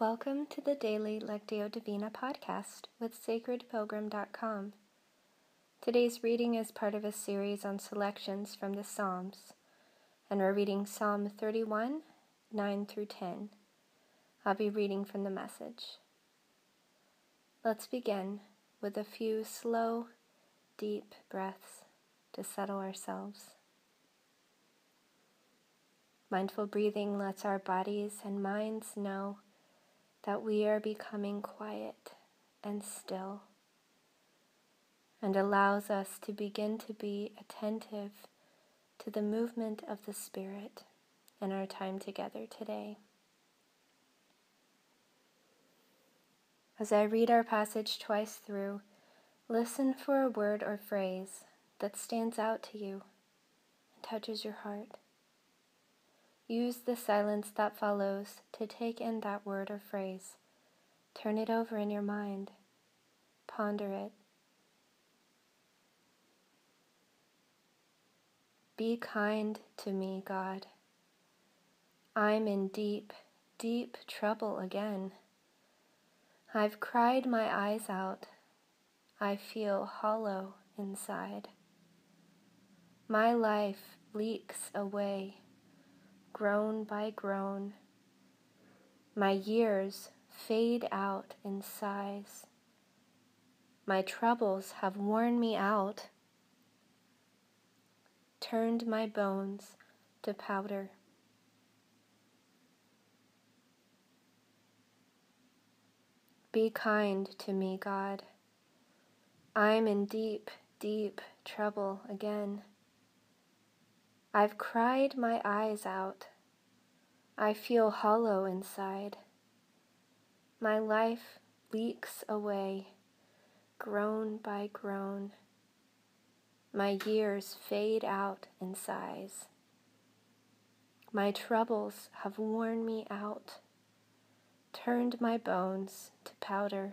Welcome to the daily Lectio Divina podcast with sacredpilgrim.com. Today's reading is part of a series on selections from the Psalms, and we're reading Psalm 31, 9-10. I'll be reading from the Message. Let's begin with a few slow, deep breaths to settle ourselves. Mindful breathing lets our bodies and minds know that we are becoming quiet and still, and allows us to begin to be attentive to the movement of the Spirit in our time together today. As I read our passage twice through, listen for a word or phrase that stands out to you and touches your heart. Use the silence that follows to take in that word or phrase. Turn it over in your mind. Ponder it. Be kind to me, God. I'm in deep, deep trouble again. I've cried my eyes out. I feel hollow inside. My life leaks away, groan by groan. My years fade out in sighs. My troubles have worn me out, turned my bones to powder. Be kind to me, God. I'm in deep, deep trouble again. I've cried my eyes out. I feel hollow inside. My life leaks away, groan by groan. My years fade out in sighs. My troubles have worn me out, turned my bones to powder.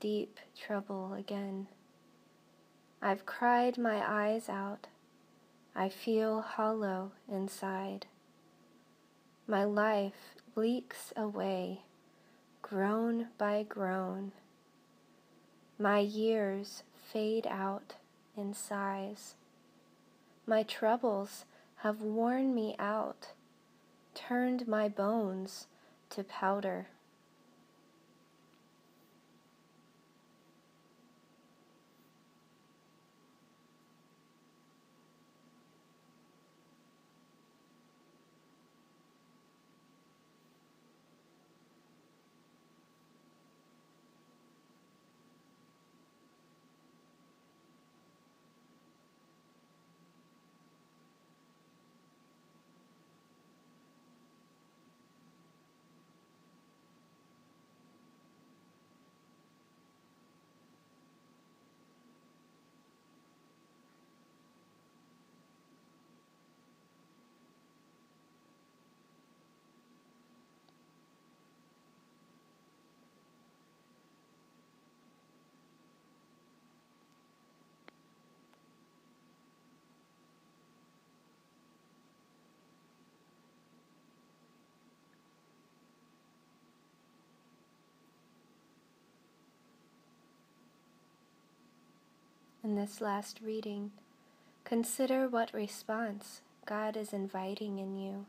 deep trouble again. I've cried my eyes out. I feel hollow inside. My life leaks away, groan by groan. My years fade out in sighs. My troubles have worn me out, turned my bones to powder. in this last reading, consider what response God is inviting in you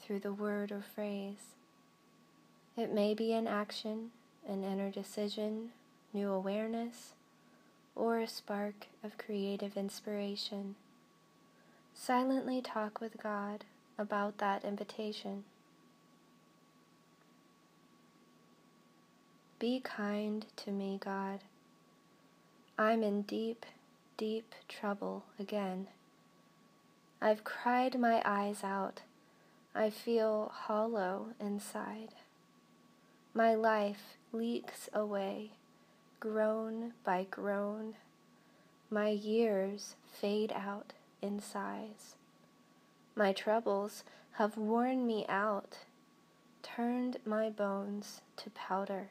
through the word or phrase. It may be an action, an inner decision, new awareness, or a spark of creative inspiration. Silently talk with God about that invitation. Be kind to me, God. I'm in deep, deep trouble again. I've cried my eyes out. I feel hollow inside. My life leaks away, groan by groan. My years fade out in sighs. My troubles have worn me out, turned my bones to powder.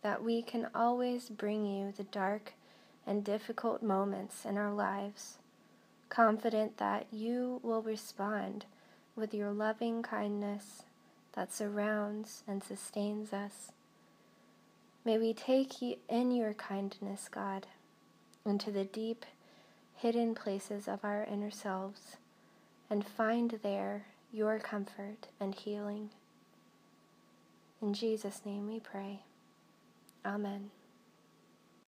that we can always bring you the dark and difficult moments in our lives, confident that you will respond with your loving kindness that surrounds and sustains us. May we take in your kindness, God, into the deep, hidden places of our inner selves and find there your comfort and healing. In Jesus' name we pray. Amen.